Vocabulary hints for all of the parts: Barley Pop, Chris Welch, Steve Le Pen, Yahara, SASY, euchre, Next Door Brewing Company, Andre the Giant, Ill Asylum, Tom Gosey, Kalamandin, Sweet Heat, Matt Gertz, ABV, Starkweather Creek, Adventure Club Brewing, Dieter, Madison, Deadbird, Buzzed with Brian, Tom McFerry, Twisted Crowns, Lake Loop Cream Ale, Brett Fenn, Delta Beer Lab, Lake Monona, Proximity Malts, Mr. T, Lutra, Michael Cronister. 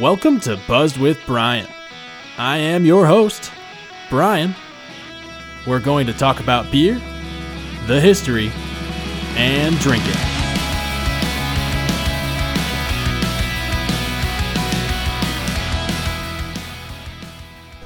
Welcome to Buzzed with Brian. I am your host, Brian. We're going to talk about beer, the history, and drinking.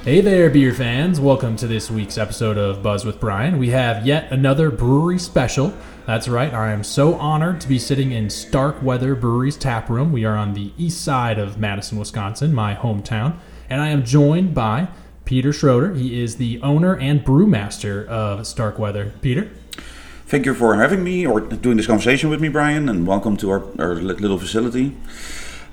Hey there, beer fans. Welcome to this week's episode of Buzz with Brian. We have yet another brewery special. That's right. I am so honored to be sitting in Starkweather Brewery's tap room. We are on the east side of Madison, Wisconsin, my hometown, and I am joined by Peter Schroder. He is the owner and brewmaster of Starkweather. Peter? Thank you for having me or doing this conversation with me, Brian, and welcome to our little facility.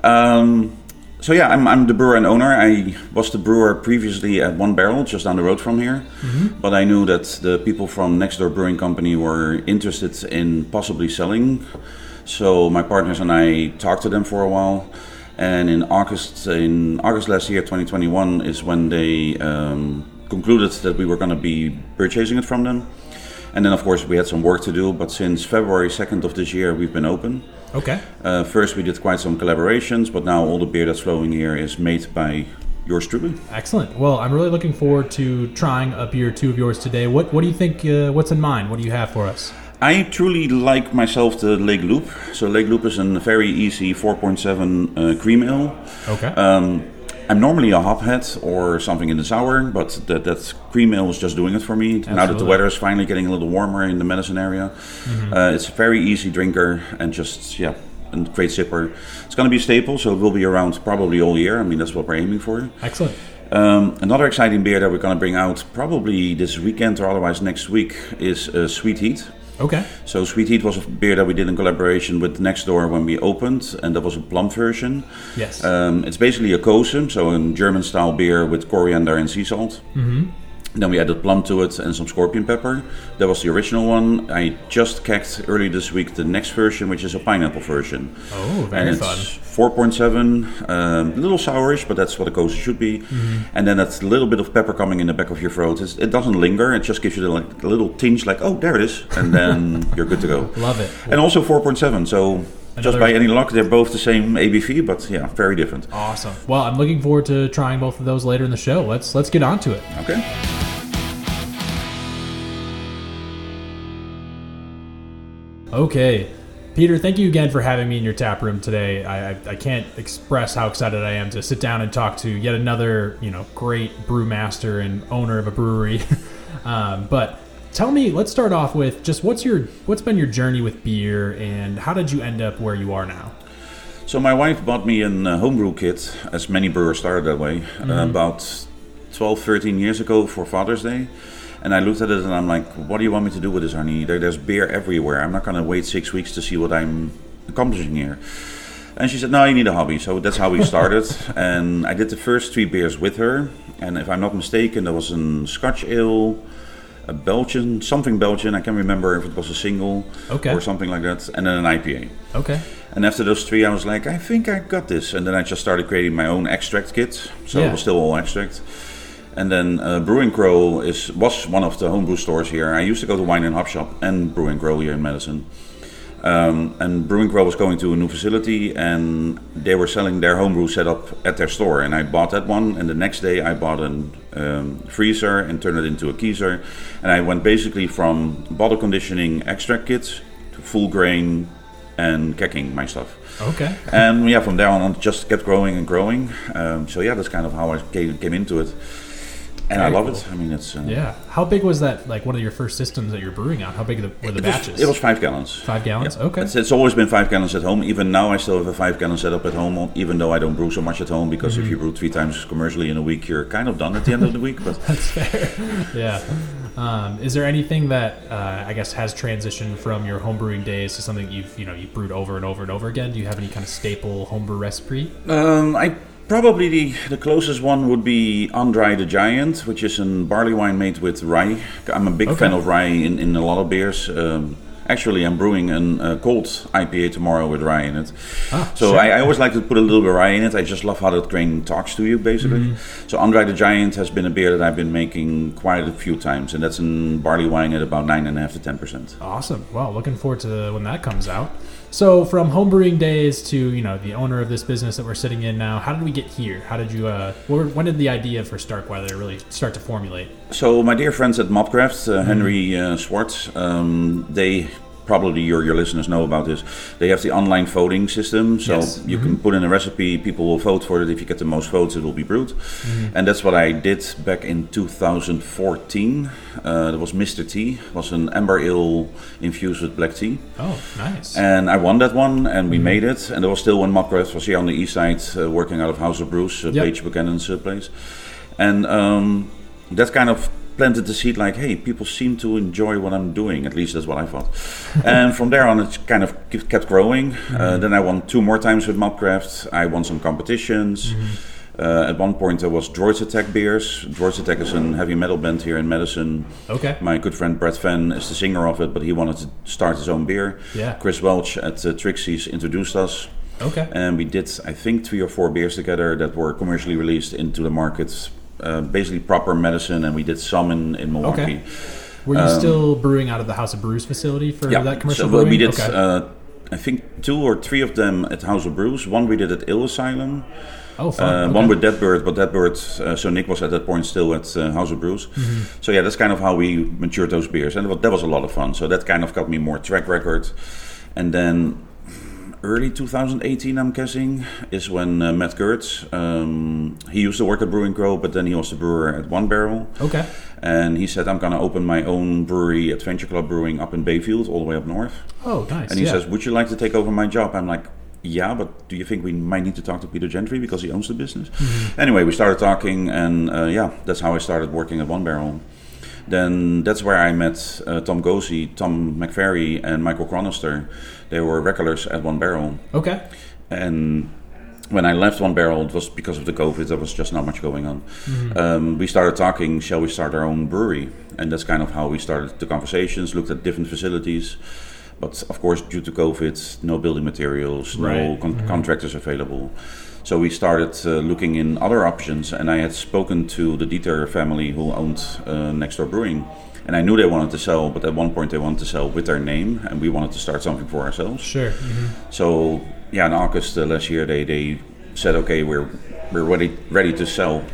I'm the brewer and owner. I was the brewer previously at One Barrel, just down the road from here. Mm-hmm. But I knew that the people from Next Door Brewing Company were interested in possibly selling. So my partners and I talked to them for a while. And in August last year, 2021, is when they concluded that we were going to be purchasing it from them. And then, of course, we had some work to do. But since February 2nd of this year, we've been open. Okay. First, we did quite some collaborations, but now all the beer that's flowing here is made by yours truly. Excellent. Well, I'm really looking forward to trying a beer or two of yours today. What do you think? What's in mind? What do you have for us? I truly like myself the Lake Loop. So Lake Loop is a very easy 4.7 cream ale. Okay. I'm normally a hop head or something in the sour, but that cream ale is just doing it for me. Absolutely. Now that the weather is finally getting a little warmer in the Madison area, mm-hmm. It's a very easy drinker and a great sipper. It's going to be a staple, so it will be around probably all year. I mean, that's what we're aiming for. Excellent. Another exciting beer that we're going to bring out probably this weekend or otherwise next week is Sweet Heat. Okay. So Sweet Heat was a beer that we did in collaboration with Next Door when we opened, and that was a plum version. Yes. It's basically a Kosum, so a German-style beer with coriander and sea salt. Mm-hmm. Then we added plum to it and some scorpion pepper. That was the original one. I just kegged early this week the next version, which is a pineapple version. Oh, very fun. It's 4.7, a little sourish, but that's what a coaster should be. Mm-hmm. And then that's a little bit of pepper coming in the back of your throat. It doesn't linger. It just gives you the little tinge like, oh, there it is. And then you're good to go. Love it. And also 4.7, so... Just by any luck, they're both the same ABV, but yeah, very different. Awesome. Well, I'm looking forward to trying both of those later in the show. Let's get on to it. Okay. Okay. Peter, thank you again for having me in your tap room today. I can't express how excited I am to sit down and talk to yet another, great brewmaster and owner of a brewery. But... Tell me, let's start off with just what's been your journey with beer and how did you end up where you are now? So my wife bought me a homebrew kit, as many brewers started that way, mm-hmm. About 12, 13 years ago for Father's Day. And I looked at it and I'm like, what do you want me to do with this, honey? There's beer everywhere. I'm not going to wait 6 weeks to see what I'm accomplishing here. And she said, no, you need a hobby. So that's how we started. And I did the first 3 beers with her. And if I'm not mistaken, there was a Scotch ale... a Belgian, something Belgian, I can't remember if it was a single or something like that, and then an IPA. Okay. And after those 3, I was like, I think I got this. And then I just started creating my own extract kit, so it was still all extract. And then Brewing Crow was one of the homebrew stores here. I used to go to Wine and Hop Shop and Brewing Crow here in Madison. And Brewing Crow was going to a new facility and they were selling their homebrew setup at their store. And I bought that one, and the next day I bought a freezer and turned it into a keyser. And I went basically from bottle conditioning extract kits to full grain and kegging my stuff. Okay. And from there on it just kept growing and growing. That's kind of how I came into it. And very I love cool. it. I mean, it's... How big was that, one of your first systems that you're brewing on? How big were the batches? It was 5 gallons. 5 gallons? Yep. Okay. It's always been 5 gallons at home. Even now, I still have a 5-gallon setup at home, even though I don't brew so much at home, because if you brew 3 times commercially in a week, you're kind of done at the end of the week. But that's fair. Yeah. Is there anything that, has transitioned from your homebrewing days to something you've brewed over and over and over again? Do you have any kind of staple homebrew recipe? Probably the closest one would be Andre the Giant, which is a barley wine made with rye. I'm a big fan of rye in a lot of beers. Actually, I'm brewing a cold IPA tomorrow with rye in it. I always like to put a little bit of rye in it. I just love how that grain talks to you, basically. Mm-hmm. So Andre the Giant has been a beer that I've been making quite a few times, and that's in barley wine at about 9.5 to 10%. Awesome. Well, looking forward to when that comes out. So from homebrewing days to, you know, the owner of this business that we're sitting in now, how did we get here? How did you, when did the idea for Starkweather really start to formulate? So my dear friends at Mobcraft, Henry Schwartz, they... probably your listeners know about this. They have the online voting system, so yes. You can put in a recipe, people will vote for it. If you get the most votes, it will be brewed. And that's what I did back in 2014. That was Mr. T. It was an amber ale infused with black tea. Oh, nice. And I won that one, and we made it. And there was still when Mobcraft was here on the east side, working out of House of Brews, Paige Buchanan's place. And that kind of planted the seed, like, hey, people seem to enjoy what I'm doing. At least that's what I thought. And from there on, it kind of kept growing. Then I won two more times with Mobcraft. I won some competitions. At one point, there was Droids Attack beers. Droids Attack is a heavy metal band here in Madison. Okay. My good friend Brett Fenn is the singer of it, but he wanted to start his own beer. Yeah. Chris Welch at Trixie's introduced us. Okay. And we did, I think, 3 or 4 beers together that were commercially released into the market. Basically proper medicine, and we did some in Milwaukee. Okay. Were you still brewing out of the House of Brews facility for that commercial brewing? We did, I think, 2 or 3 of them at House of Brews. One we did at Ill Asylum. Oh, fun. One with Deadbird, but Deadbird, so Nick was at that point still at House of Brews. So yeah, that's kind of how we matured those beers, and that was a lot of fun. So that kind of got me more track record. And then early 2018, I'm guessing, is when Matt Gertz, he used to work at Brewing Crow, but then he was the brewer at One Barrel. Okay. And he said, I'm going to open my own brewery, Adventure Club Brewing, up in Bayfield, all the way up north. Oh, nice. And he says, would you like to take over my job? I'm like, yeah, but do you think we might need to talk to Peter Gentry because he owns the business? Anyway, we started talking, and that's how I started working at One Barrel. Then that's where I met Tom Gosey, Tom McFerry, and Michael Cronister. They were regulars at One Barrel. Okay. And when I left One Barrel, it was because of the COVID. There was just not much going on. We started talking, shall we start our own brewery? And that's kind of how we started the conversations, looked at different facilities. But of course, due to COVID, no building materials, no contractors available. So we started looking in other options, and I had spoken to the Dieter family who owned Next Door Brewing. And I knew they wanted to sell, but at one point they wanted to sell with their name, and we wanted to start something for ourselves. Sure. So yeah, in August last year, they said, okay, we're ready to sell.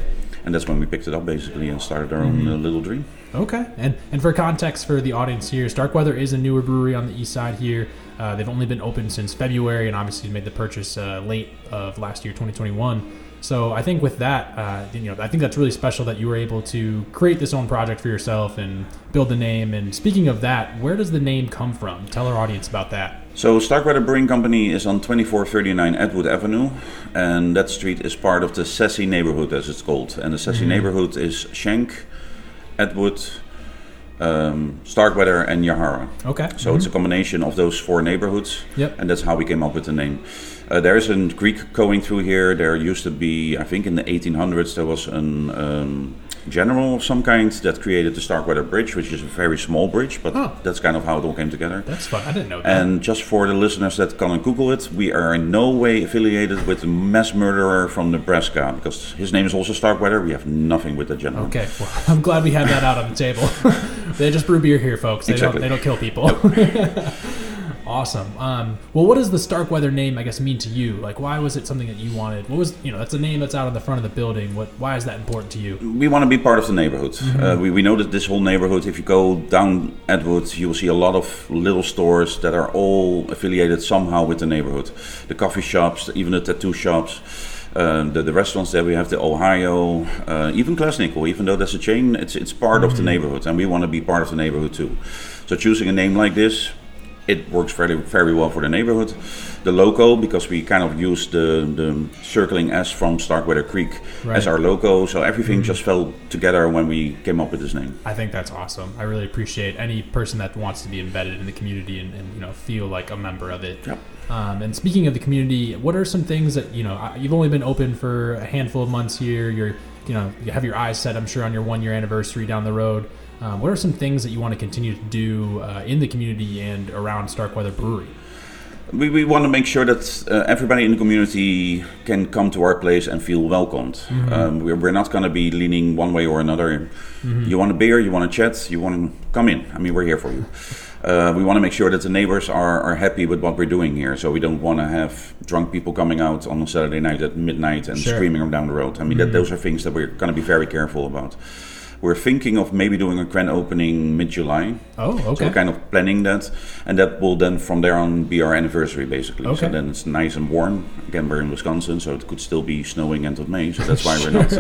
And that's when we picked it up, basically, and started our own little dream. Okay. And for context for the audience here, Starkweather is a newer brewery on the east side here. They've only been open since February, and obviously made the purchase late of last year, 2021. So I think with that, I think that's really special that you were able to create this own project for yourself and build the name. And speaking of that, where does the name come from? Tell our audience about that. So Starkweather Brewing Company is on 2439 Atwood Avenue, and that street is part of the SASY neighborhood, as it's called. And the SASY neighborhood is Schenk, Atwood, Starkweather, and Yahara. Okay. So it's a combination of those 4 neighborhoods, and that's how we came up with the name. There is a creek going through here. There used to be, I think in the 1800s, there was an general of some kind that created the Starkweather Bridge, which is a very small bridge, but that's kind of how it all came together. That's fun. I didn't know that. And just for the listeners that can Google it, we are in no way affiliated with the mass murderer from Nebraska, because his name is also Starkweather. We have nothing with the general. Okay. Well, I'm glad we have that out on the table. They just brew beer here, folks. They don't kill people. Nope. Awesome. Well, what does the Starkweather name, I guess, mean to you? Like, why was it something that you wanted? What was, that's a name that's out on the front of the building. Why is that important to you? We want to be part of the neighborhood. We know that this whole neighborhood, if you go down Atwood, you will see a lot of little stores that are all affiliated somehow with the neighborhood. The coffee shops, even the tattoo shops. The restaurants there, we have the Ohio, even Klasnickel, even though that's a chain, it's part of the neighborhood, and we want to be part of the neighborhood too. So choosing a name like this, it works very, very well for the neighborhood. The logo, because we kind of used the circling S from Starkweather Creek as our logo, so everything just fell together when we came up with this name. I think that's awesome. I really appreciate any person that wants to be embedded in the community and feel like a member of it. Yep. And speaking of the community, what are some things that, you've only been open for a handful of months here. You have your eyes set, I'm sure, on your 1-year anniversary down the road. What are some things that you want to continue to do in the community and around Starkweather Brewery? We want to make sure that everybody in the community can come to our place and feel welcomed. Mm-hmm. We're not going to be leaning one way or another. Mm-hmm. You want a beer, you want to chat, you want to come in. I mean, we're here for you. We want to make sure that the neighbors are happy with what we're doing here. So we don't want to have drunk people coming out on a Saturday night at midnight and sure. screaming them down the road. I mean, mm-hmm. those are things that we're going to be very careful about. We're thinking of maybe doing a grand opening mid-July. Oh, okay. So we're kind of planning that. And that will then, from there on, be our anniversary, basically. Okay. So then it's nice and warm. Again, we're in Wisconsin, so it could still be snowing end of May. So that's why we're not...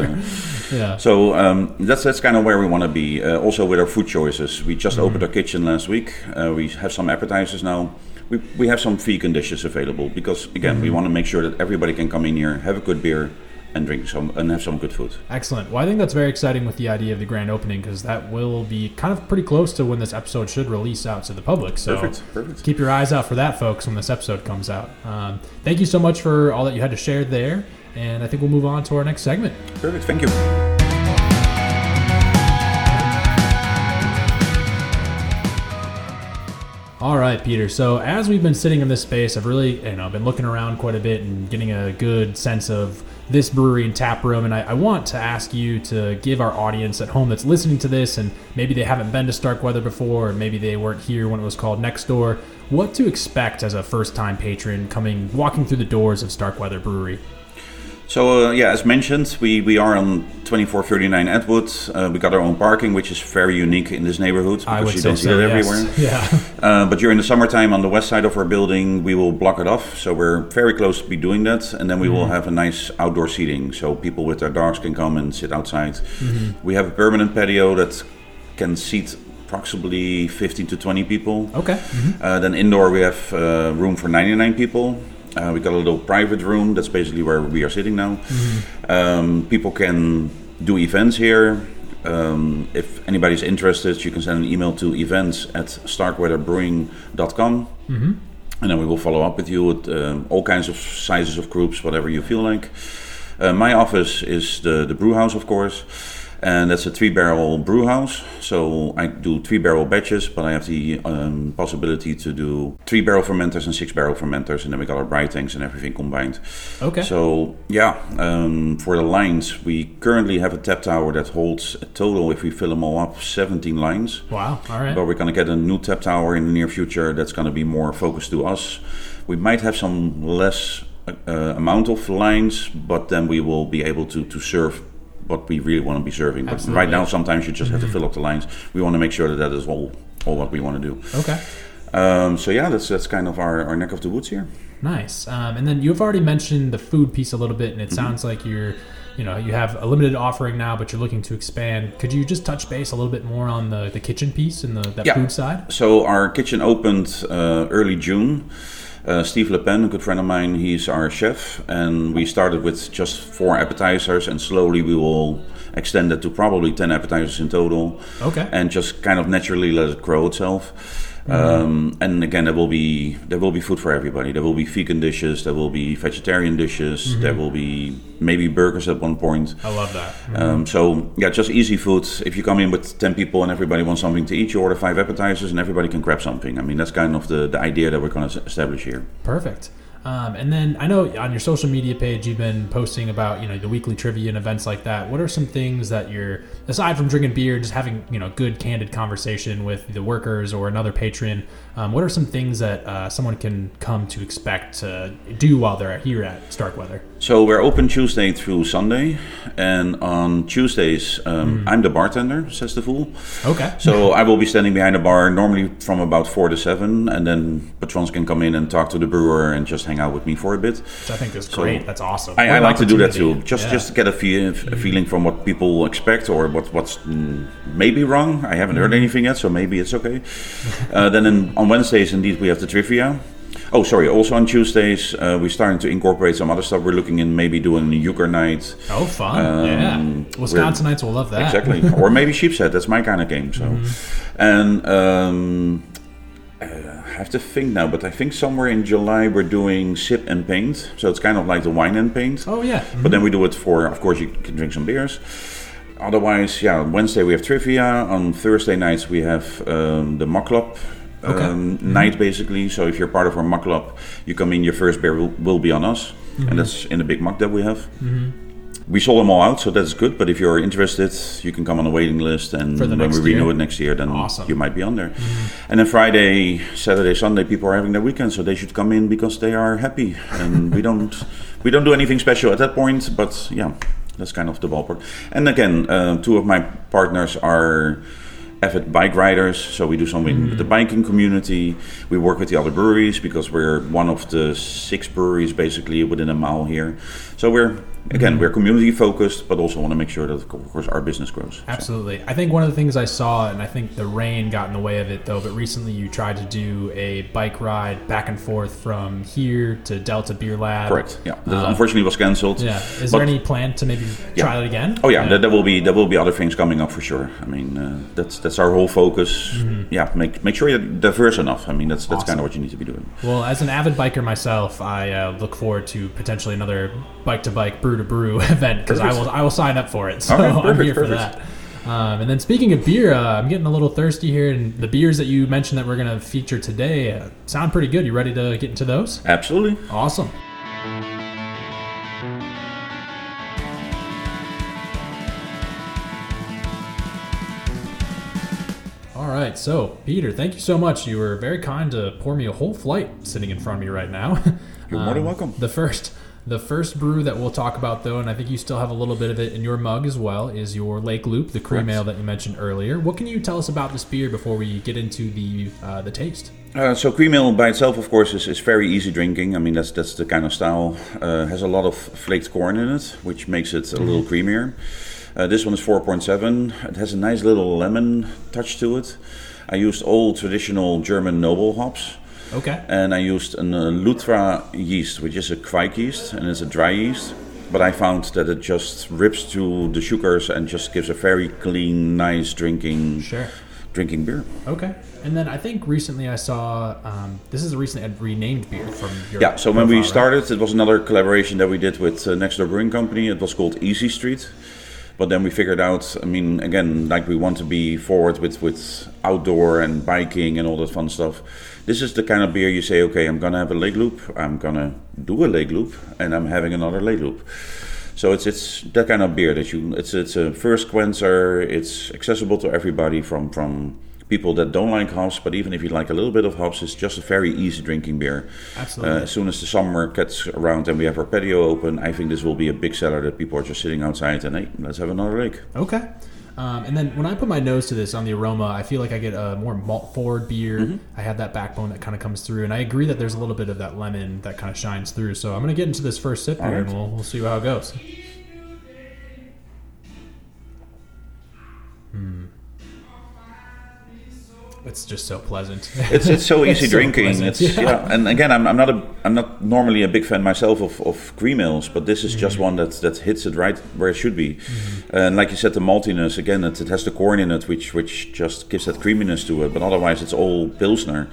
yeah. So that's kind of where we want to be. Also with our food choices. We just opened our kitchen last week. We have some appetizers now. We have some vegan dishes available. Because, again, we want to make sure that everybody can come in here, have a good beer, and drink some and have some good food. Excellent. Well, I think that's very exciting with the idea of the grand opening, because that will be kind of pretty close to when this episode should release out to the public. So Perfect. Keep your eyes out for that, folks, when this episode comes out. Thank you so much for all that you had to share there, and I think we'll move on to our next segment. Perfect. Thank you. All right, Peter. So as we've been sitting in this space, I've really, been looking around quite a bit and getting a good sense of this brewery and tap room. And I want to ask you to give our audience at home that's listening to this, and maybe they haven't been to Starkweather before, or maybe they weren't here when it was called Next Door, what to expect as a first-time patron walking through the doors of Starkweather Brewery. So, as mentioned, we are on 2439 Atwood. We got our own parking, which is very unique in this neighborhood because you don't see that everywhere. Yeah. But during the summertime on the west side of our building, we will block it off. So we're very close to be doing that. And then we will have a nice outdoor seating so people with their dogs can come and sit outside. Mm-hmm. We have a permanent patio that can seat approximately 15 to 20 people. Okay. Mm-hmm. Then indoor we have room for 99 people. We got a little private room. That's basically where we are sitting now. Mm-hmm. People can do events here. If anybody's interested, you can send an email to events@starkweatherbrewing.com. Mm-hmm. And then we will follow up with you with all kinds of sizes of groups, whatever you feel like. My office is the brew house, of course. And that's a 3-barrel brew house. So I do 3-barrel batches, but I have the possibility to do 3-barrel fermenters and 6-barrel fermenters. And then we got our dry tanks and everything combined. Okay. So, for the lines, we currently have a tap tower that holds a total, if we fill them all up, 17 lines. Wow, all right. But we're going to get a new tap tower in the near future that's going to be more focused to us. We might have some less amount of lines, but then we will be able to serve what we really want to be serving. But Absolutely. Right now, sometimes you just have to fill up the lines. We want to make sure that is all what we want to do. Okay. That's kind of our neck of the woods here. Nice. And then you've already mentioned the food piece a little bit, and it sounds like you have a limited offering now, but you're looking to expand. Could you just touch base a little bit more on the kitchen piece and that food side? So our kitchen opened early June. Steve Le Pen, a good friend of mine, he's our chef, and we started with just 4 appetizers, and slowly we will extend it to probably 10 appetizers in total. Okay. And just kind of naturally let it grow itself. And again, there will be food for everybody. There will be vegan dishes. There will be vegetarian dishes. There will be maybe burgers at one point. I love that. Just easy food. If you come in with 10 people and everybody wants something to eat, you order 5 appetizers and everybody can grab something. I mean, that's kind of the idea that we're going to establish here. Perfect. And then I know on your social media page, you've been posting about, the weekly trivia and events like that. What are some things that aside from drinking beer, just having, good candid conversation with the workers or another patron, what are some things that someone can come to expect to do while they're here at Starkweather? So we're open Tuesday through Sunday. And on Tuesdays, I'm the bartender, says the fool. Okay. So I will be standing behind the bar normally from about 4 to 7. And then patrons can come in and talk to the brewer and just hang out with me for a bit. So I think that's great. That's awesome. I like to do that too. Just get a feeling from what people expect or what's maybe wrong. I haven't heard anything yet, so maybe it's okay. Then on Wednesdays, indeed, we have the trivia. Oh, sorry. Also on Tuesdays, we're starting to incorporate some other stuff. We're looking in maybe doing a euchre night. Oh, fun. Wisconsinites will love that. Exactly. Or maybe sheep's head. That's my kind of game. So, And... I have to think now, but I think somewhere in July we're doing sip and paint. So it's kind of like the wine and paint. Oh, yeah. Mm-hmm. But then we do it for, of course, you can drink some beers. Otherwise, Wednesday we have trivia. On Thursday nights we have the Mock Club. night, basically. So if you're part of our muck club, you come in, your first beer will be on us. Mm-hmm. And that's in the big muck that we have. Mm-hmm. We sold them all out, so that's good. But if you're interested, you can come on the waiting list, and when we renew it next year, then you might be on there. Mm-hmm. And then Friday, Saturday, Sunday, people are having their weekend, so they should come in because they are happy. And we don't do anything special at that point. But yeah, that's kind of the ballpark. And again, two of my partners are avid bike riders, so we do something with the biking community. We work with the other breweries because we're one of the 6 breweries basically within a mile here. So we're community focused, but also want to make sure that, of course, our business grows. Absolutely. So I think one of the things I saw, and I think the rain got in the way of it though, but recently you tried to do a bike ride back and forth from here to Delta Beer Lab. Correct. Yeah. That unfortunately was cancelled. Yeah. Is there any plan to maybe try it again? Oh yeah. There will be other things coming up for sure. I mean, that's our whole focus. Mm-hmm. Yeah. Make sure you're diverse enough. I mean, that's awesome. Kind of what you need to be doing. Well, as an avid biker myself, I look forward to potentially another bike-to-bike, brew-to-brew event, because I will sign up for it. So right, perfect, I'm here for that. And then speaking of beer, I'm getting a little thirsty here, and the beers that you mentioned that we're going to feature today sound pretty good. You ready to get into those? Absolutely. Awesome. All right, so Peter, thank you so much. You were very kind to pour me a whole flight sitting in front of me right now. You're more than welcome. The first brew that we'll talk about, though, and I think you still have a little bit of it in your mug as well, is your Lake Loop, the cream ale that you mentioned earlier. What can you tell us about this beer before we get into the taste? So cream ale by itself, of course, is very easy drinking. I mean, that's the kind of style. Has a lot of flaked corn in it, which makes it a little creamier. This one is 4.7. It has a nice little lemon touch to it. I used old traditional German noble hops. Okay. And I used an Lutra yeast, which is a Quake yeast, and it's a dry yeast. But I found that it just rips through the sugars and just gives a very clean, nice drinking beer. Okay. And then I think recently I saw, this is a recently renamed beer from your... Yeah, so when we started, it was another collaboration that we did with Next Door Brewing Company. It was called Easy Street. But then we figured out, I mean, again, like we want to be forward with outdoor and biking and all that fun stuff. This is the kind of beer you say, okay, I'm going to have a Lake Loop, I'm going to do a Lake Loop, and I'm having another Lake Loop. So it's that kind of beer that it's a first quencher, it's accessible to everybody from people that don't like hops, but even if you like a little bit of hops, it's just a very easy drinking beer. Absolutely. As soon as the summer gets around and we have our patio open, I think this will be a big seller that people are just sitting outside and, hey, let's have another lake. Okay. And then when I put my nose to this on the aroma, I feel like I get a more malt-forward beer. Mm-hmm. I have that backbone that kind of comes through, and I agree that there's a little bit of that lemon that kind of shines through. So I'm going to get into this first sip here, and we'll see how it goes. It's just so pleasant. It's so easy drinking. Pleasant. And again, I'm not normally a big fan myself of cream ales, but this is just one that hits it right where it should be. Mm-hmm. And like you said, the maltiness again, it has the corn in it, which just gives that creaminess to it. But otherwise, it's all pilsner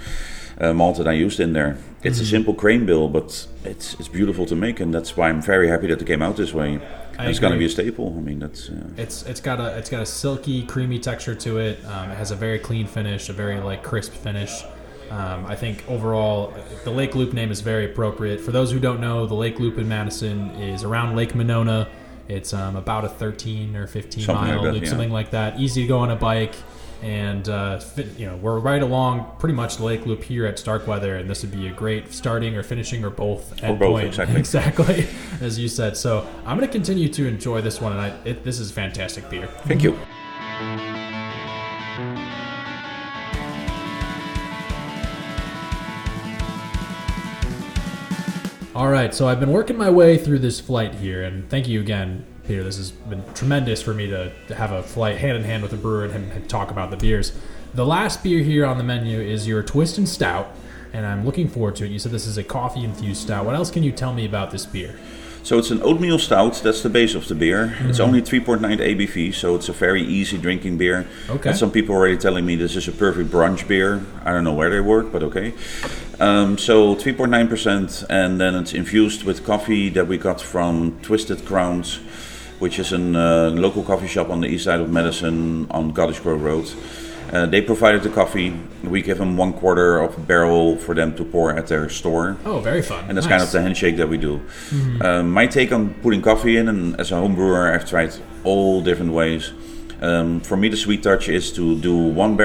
malt that I used in there. It's a simple crane bill, but it's beautiful to make, and that's why I'm very happy that it came out this way. It's going to be a staple. I mean, that's it's got a silky, creamy texture to it. It has a very clean finish, a very crisp finish. I think overall, the Lake Loop name is very appropriate. For those who don't know, the Lake Loop in Madison is around Lake Monona. It's about a 13 or 15 mile loop, something like that. Easy to go on a bike. And we're right along pretty much the Lake Loop here at Starkweather, and this would be a great starting or finishing or both endpoint. Exactly, as you said. So I'm going to continue to enjoy this one, and this is fantastic beer. Thank you. All right, so I've been working my way through this flight here, and thank you again, Peter. This has been tremendous for me to have a flight hand in hand with the brewer and him talk about the beers. The last beer here on the menu is your Twist and Stout, and I'm looking forward to it. You said this is a coffee-infused stout. What else can you tell me about this beer? So it's an oatmeal stout. That's the base of the beer. Mm-hmm. It's only 3.9 ABV, so it's a very easy drinking beer. Okay. And some people are already telling me this is a perfect brunch beer. I don't know where they work, but okay. So 3.9%, and then it's infused with coffee that we got from Twisted Crowns, which is a local coffee shop on the east side of Madison on Goddess Grove Road. They provided the coffee. We give them 1/4 of a barrel for them to pour at their store. Oh, very fun. And that's nice. Kind of the handshake that we do. Mm-hmm. My take on putting coffee in, and as a home brewer, I've tried all different ways. For me, the sweet touch is to do 1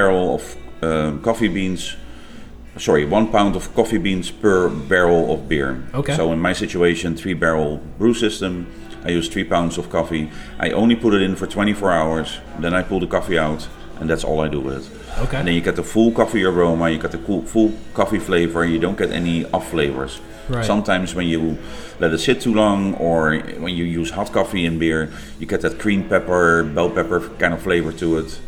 pound of coffee beans per barrel of beer. Okay. So in my situation, 3-barrel brew system, I use 3 pounds of coffee. I only put it in for 24 hours, then I pull the coffee out. And that's all I do with it. Okay. And then you get the full coffee aroma, you get the full coffee flavor, you don't get any off flavors. Right. Sometimes when you let it sit too long, or when you use hot coffee in beer, you get that cream pepper, bell pepper kind of flavor to it.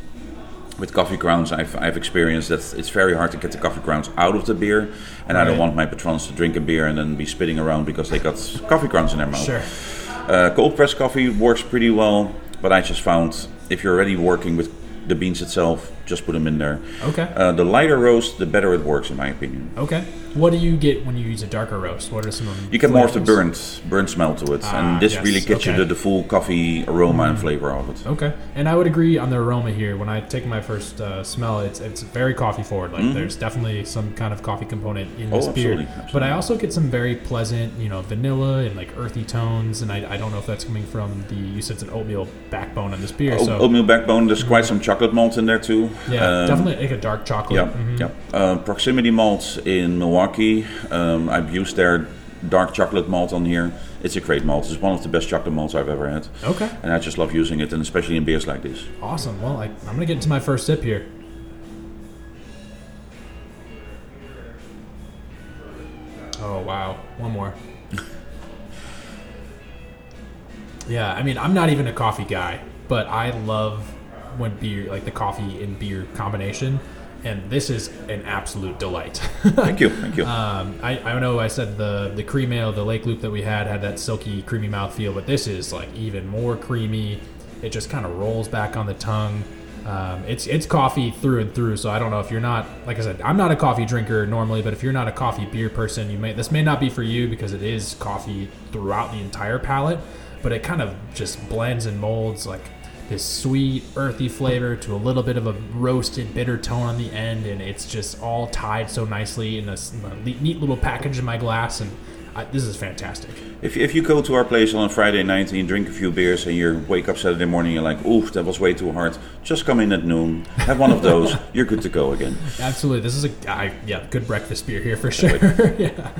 With coffee grounds, I've experienced that it's very hard to get the coffee grounds out of the beer. And right. I don't want my patrons to drink a beer and then be spitting around because they got coffee grounds in their mouth. Sure. Cold press coffee works pretty well, but I just found if you're already working with the beans itself, just put them in there. Okay. The lighter roast, the better it works, in my opinion. Okay. What do you get when you use a darker roast? What are some of the You get more of the burnt smell to it. And this really gets you the full coffee aroma and flavor of it. Okay. And I would agree on the aroma here. When I take my first smell, it's very coffee forward. Like there's definitely some kind of coffee component in this beer. Absolutely. But I also get some very pleasant, vanilla and like earthy tones. And I don't know if that's coming from you said it's an oatmeal backbone on this beer. Oatmeal backbone. There's quite some chocolate malt in there too. Yeah, definitely like a dark chocolate. Yeah, proximity malts in Milwaukee. I've used their dark chocolate malt on here. It's a great malt. It's one of the best chocolate malts I've ever had. Okay. And I just love using it, and especially in beers like this. Awesome. Well, I'm going to get into my first sip here. Oh, wow. One more. Yeah, I mean, I'm not even a coffee guy, but I love when beer, like the coffee and beer combination, and this is an absolute delight. Thank you. I know I said the cream ale, the Lake Loop that we had that silky, creamy mouthfeel, but this is like even more creamy. It just kind of rolls back on the tongue. It's coffee through and through. So I don't know if you're not, like I said, I'm not a coffee drinker normally, but if you're not a coffee beer person, this may not be for you because it is coffee throughout the entire palate, but it kind of just blends and molds like this sweet, earthy flavor to a little bit of a roasted, bitter tone on the end, and it's just all tied so nicely in a neat little package in my glass, and this is fantastic. If you go to our place on a Friday night and you drink a few beers and you wake up Saturday morning and you're like, oof, that was way too hard, just come in at noon, have one of those, you're good to go again. Absolutely. This is a good breakfast beer here for sure. Yeah.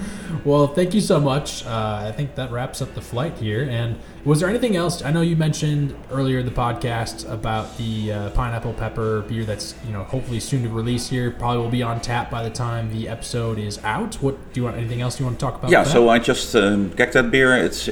Well, thank you so much. I think that wraps up the flight here. And was there anything else? I know you mentioned earlier in the podcast about the pineapple pepper beer that's hopefully soon to release here. Probably will be on tap by the time the episode is out. What do you want? Anything else you want to talk about? Yeah, so I just kegged that beer. It's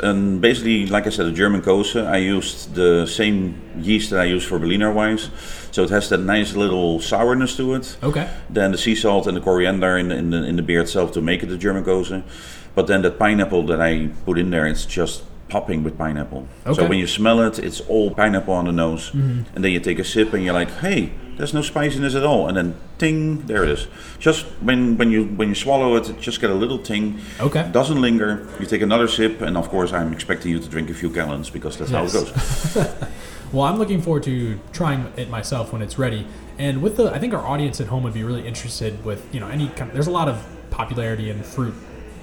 basically, like I said, a German Kose. I used the same yeast that I use for Berliner Weiss. So it has that nice little sourness to it. Okay. Then the sea salt and the coriander in the beer itself to make it a German Kose. But then the pineapple that I put in there, it's just popping with pineapple. Okay. So when you smell it, it's all pineapple on the nose. Mm-hmm. And then you take a sip and you're like, hey, there's no spiciness at all. And then ting, there it is. Just when you swallow it, just get a little ting. Okay. It doesn't linger. You take another sip, and of course I'm expecting you to drink a few gallons because that's how it goes. Well, I'm looking forward to trying it myself when it's ready. And I think our audience at home would be really interested with, any kind of, there's a lot of popularity in fruit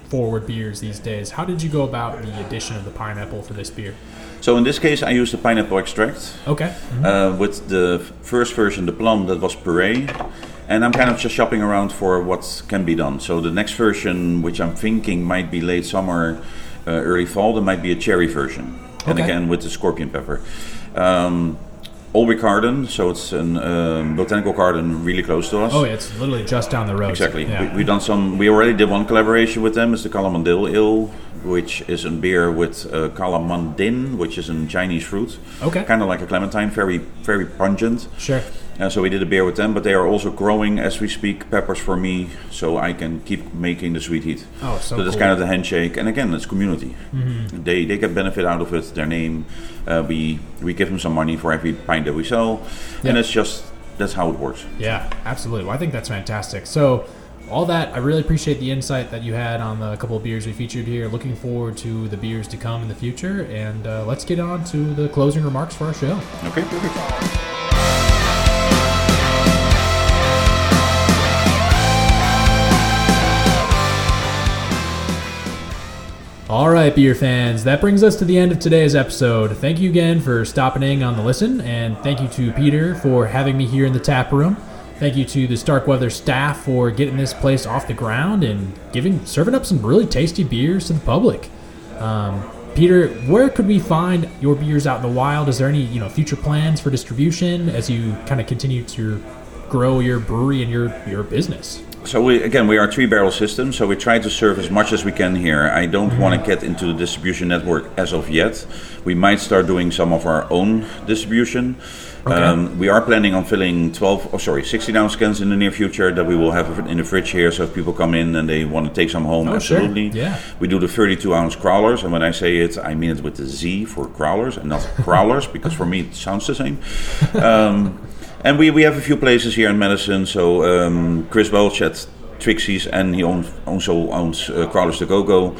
forward beers these days. How did you go about the addition of the pineapple for this beer? So in this case, I used the pineapple extract. Okay. Mm-hmm. With the first version, the plum, that was puree. And I'm kind of just shopping around for what can be done. So the next version, which I'm thinking might be late summer, early fall, there might be a cherry version. Okay. And again, with the scorpion pepper. Olwick Garden, so it's an botanical garden really close to us. Oh, yeah, it's literally just down the road. Exactly. Yeah. We already did one collaboration with them. It's the Kalamandin Ale, which is a beer with Kalamandin, which is a Chinese fruit. Okay. Kind of like a clementine, very, very pungent. Sure. So we did a beer with them, but they are also growing, as we speak, peppers for me, so I can keep making the Sweet Heat. Oh, so that's kind of the handshake. And again, it's community. Mm-hmm. They get benefit out of it, their name. We give them some money for every pint that we sell. Yeah. And it's just, that's how it works. Yeah, absolutely. Well, I think that's fantastic. So all that, I really appreciate the insight that you had on the couple of beers we featured here. Looking forward to the beers to come in the future. And let's get on to the closing remarks for our show. Okay, perfect. All right, beer fans, that brings us to the end of today's episode. Thank you again for stopping in on the listen, and thank you to Peter for having me here in the tap room. Thank you to the Starkweather staff for getting this place off the ground and serving up some really tasty beers to the public. Peter, where could we find your beers out in the wild? Is there any future plans for distribution as you kind of continue to grow your brewery and your business? So we are a three-barrel system, so we try to serve as much as we can here. I don't want to get into the distribution network as of yet. We might start doing some of our own distribution. Okay. We are planning on filling 16-ounce cans in the near future that we will have in the fridge here, so if people come in and they want to take some home, absolutely. Sure. Yeah. We do the 32-ounce growlers, and when I say it, I mean it with the Z for growlers and not growlers, because for me it sounds the same. And we have a few places here in Madison, so Chris Welch at Trixie's, and he also owns Crawlers to Go-Go.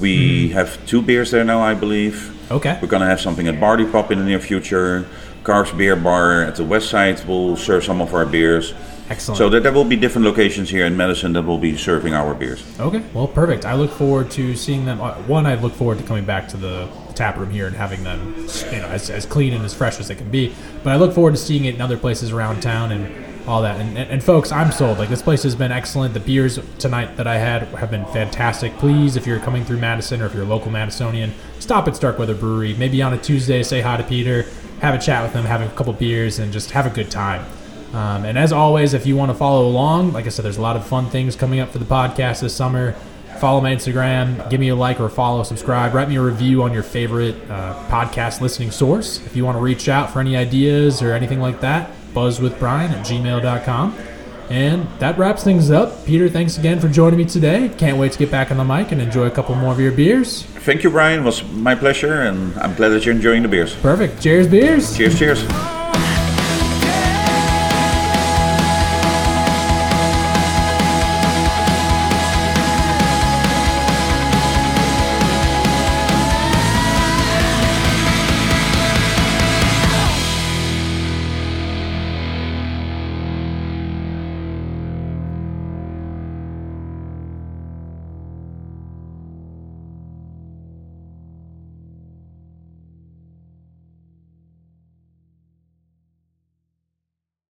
We have two beers there now, I believe. Okay. We're going to have something at Barley Pop in the near future. Carp's Beer Bar at the west side will serve some of our beers. Excellent. So there will be different locations here in Madison that will be serving our beers. Okay, well, perfect. I look forward to seeing them. I look forward to coming back to the tap room here and having them as clean and as fresh as they can be. But I look forward to seeing it in other places around town and all that. And folks, I'm sold. Like, this place has been excellent. The beers tonight that I had have been fantastic. Please, if you're coming through Madison or if you're a local Madisonian, stop at Starkweather Brewery. Maybe on a Tuesday, say hi to Peter, have a chat with him, have a couple beers, and just have a good time. And as always, if you want to follow along, like I said, there's a lot of fun things coming up for the podcast this summer. Follow my Instagram, give me a like or follow, subscribe, write me a review on your favorite podcast listening source. If you want to reach out for any ideas or anything like that, buzzwithbrian@gmail.com. And that wraps things up. Peter, thanks again for joining me today. Can't wait to get back on the mic and enjoy a couple more of your beers. Thank you, Brian. It was my pleasure, and I'm glad that you're enjoying the beers. Perfect. Cheers, beers. Cheers, cheers.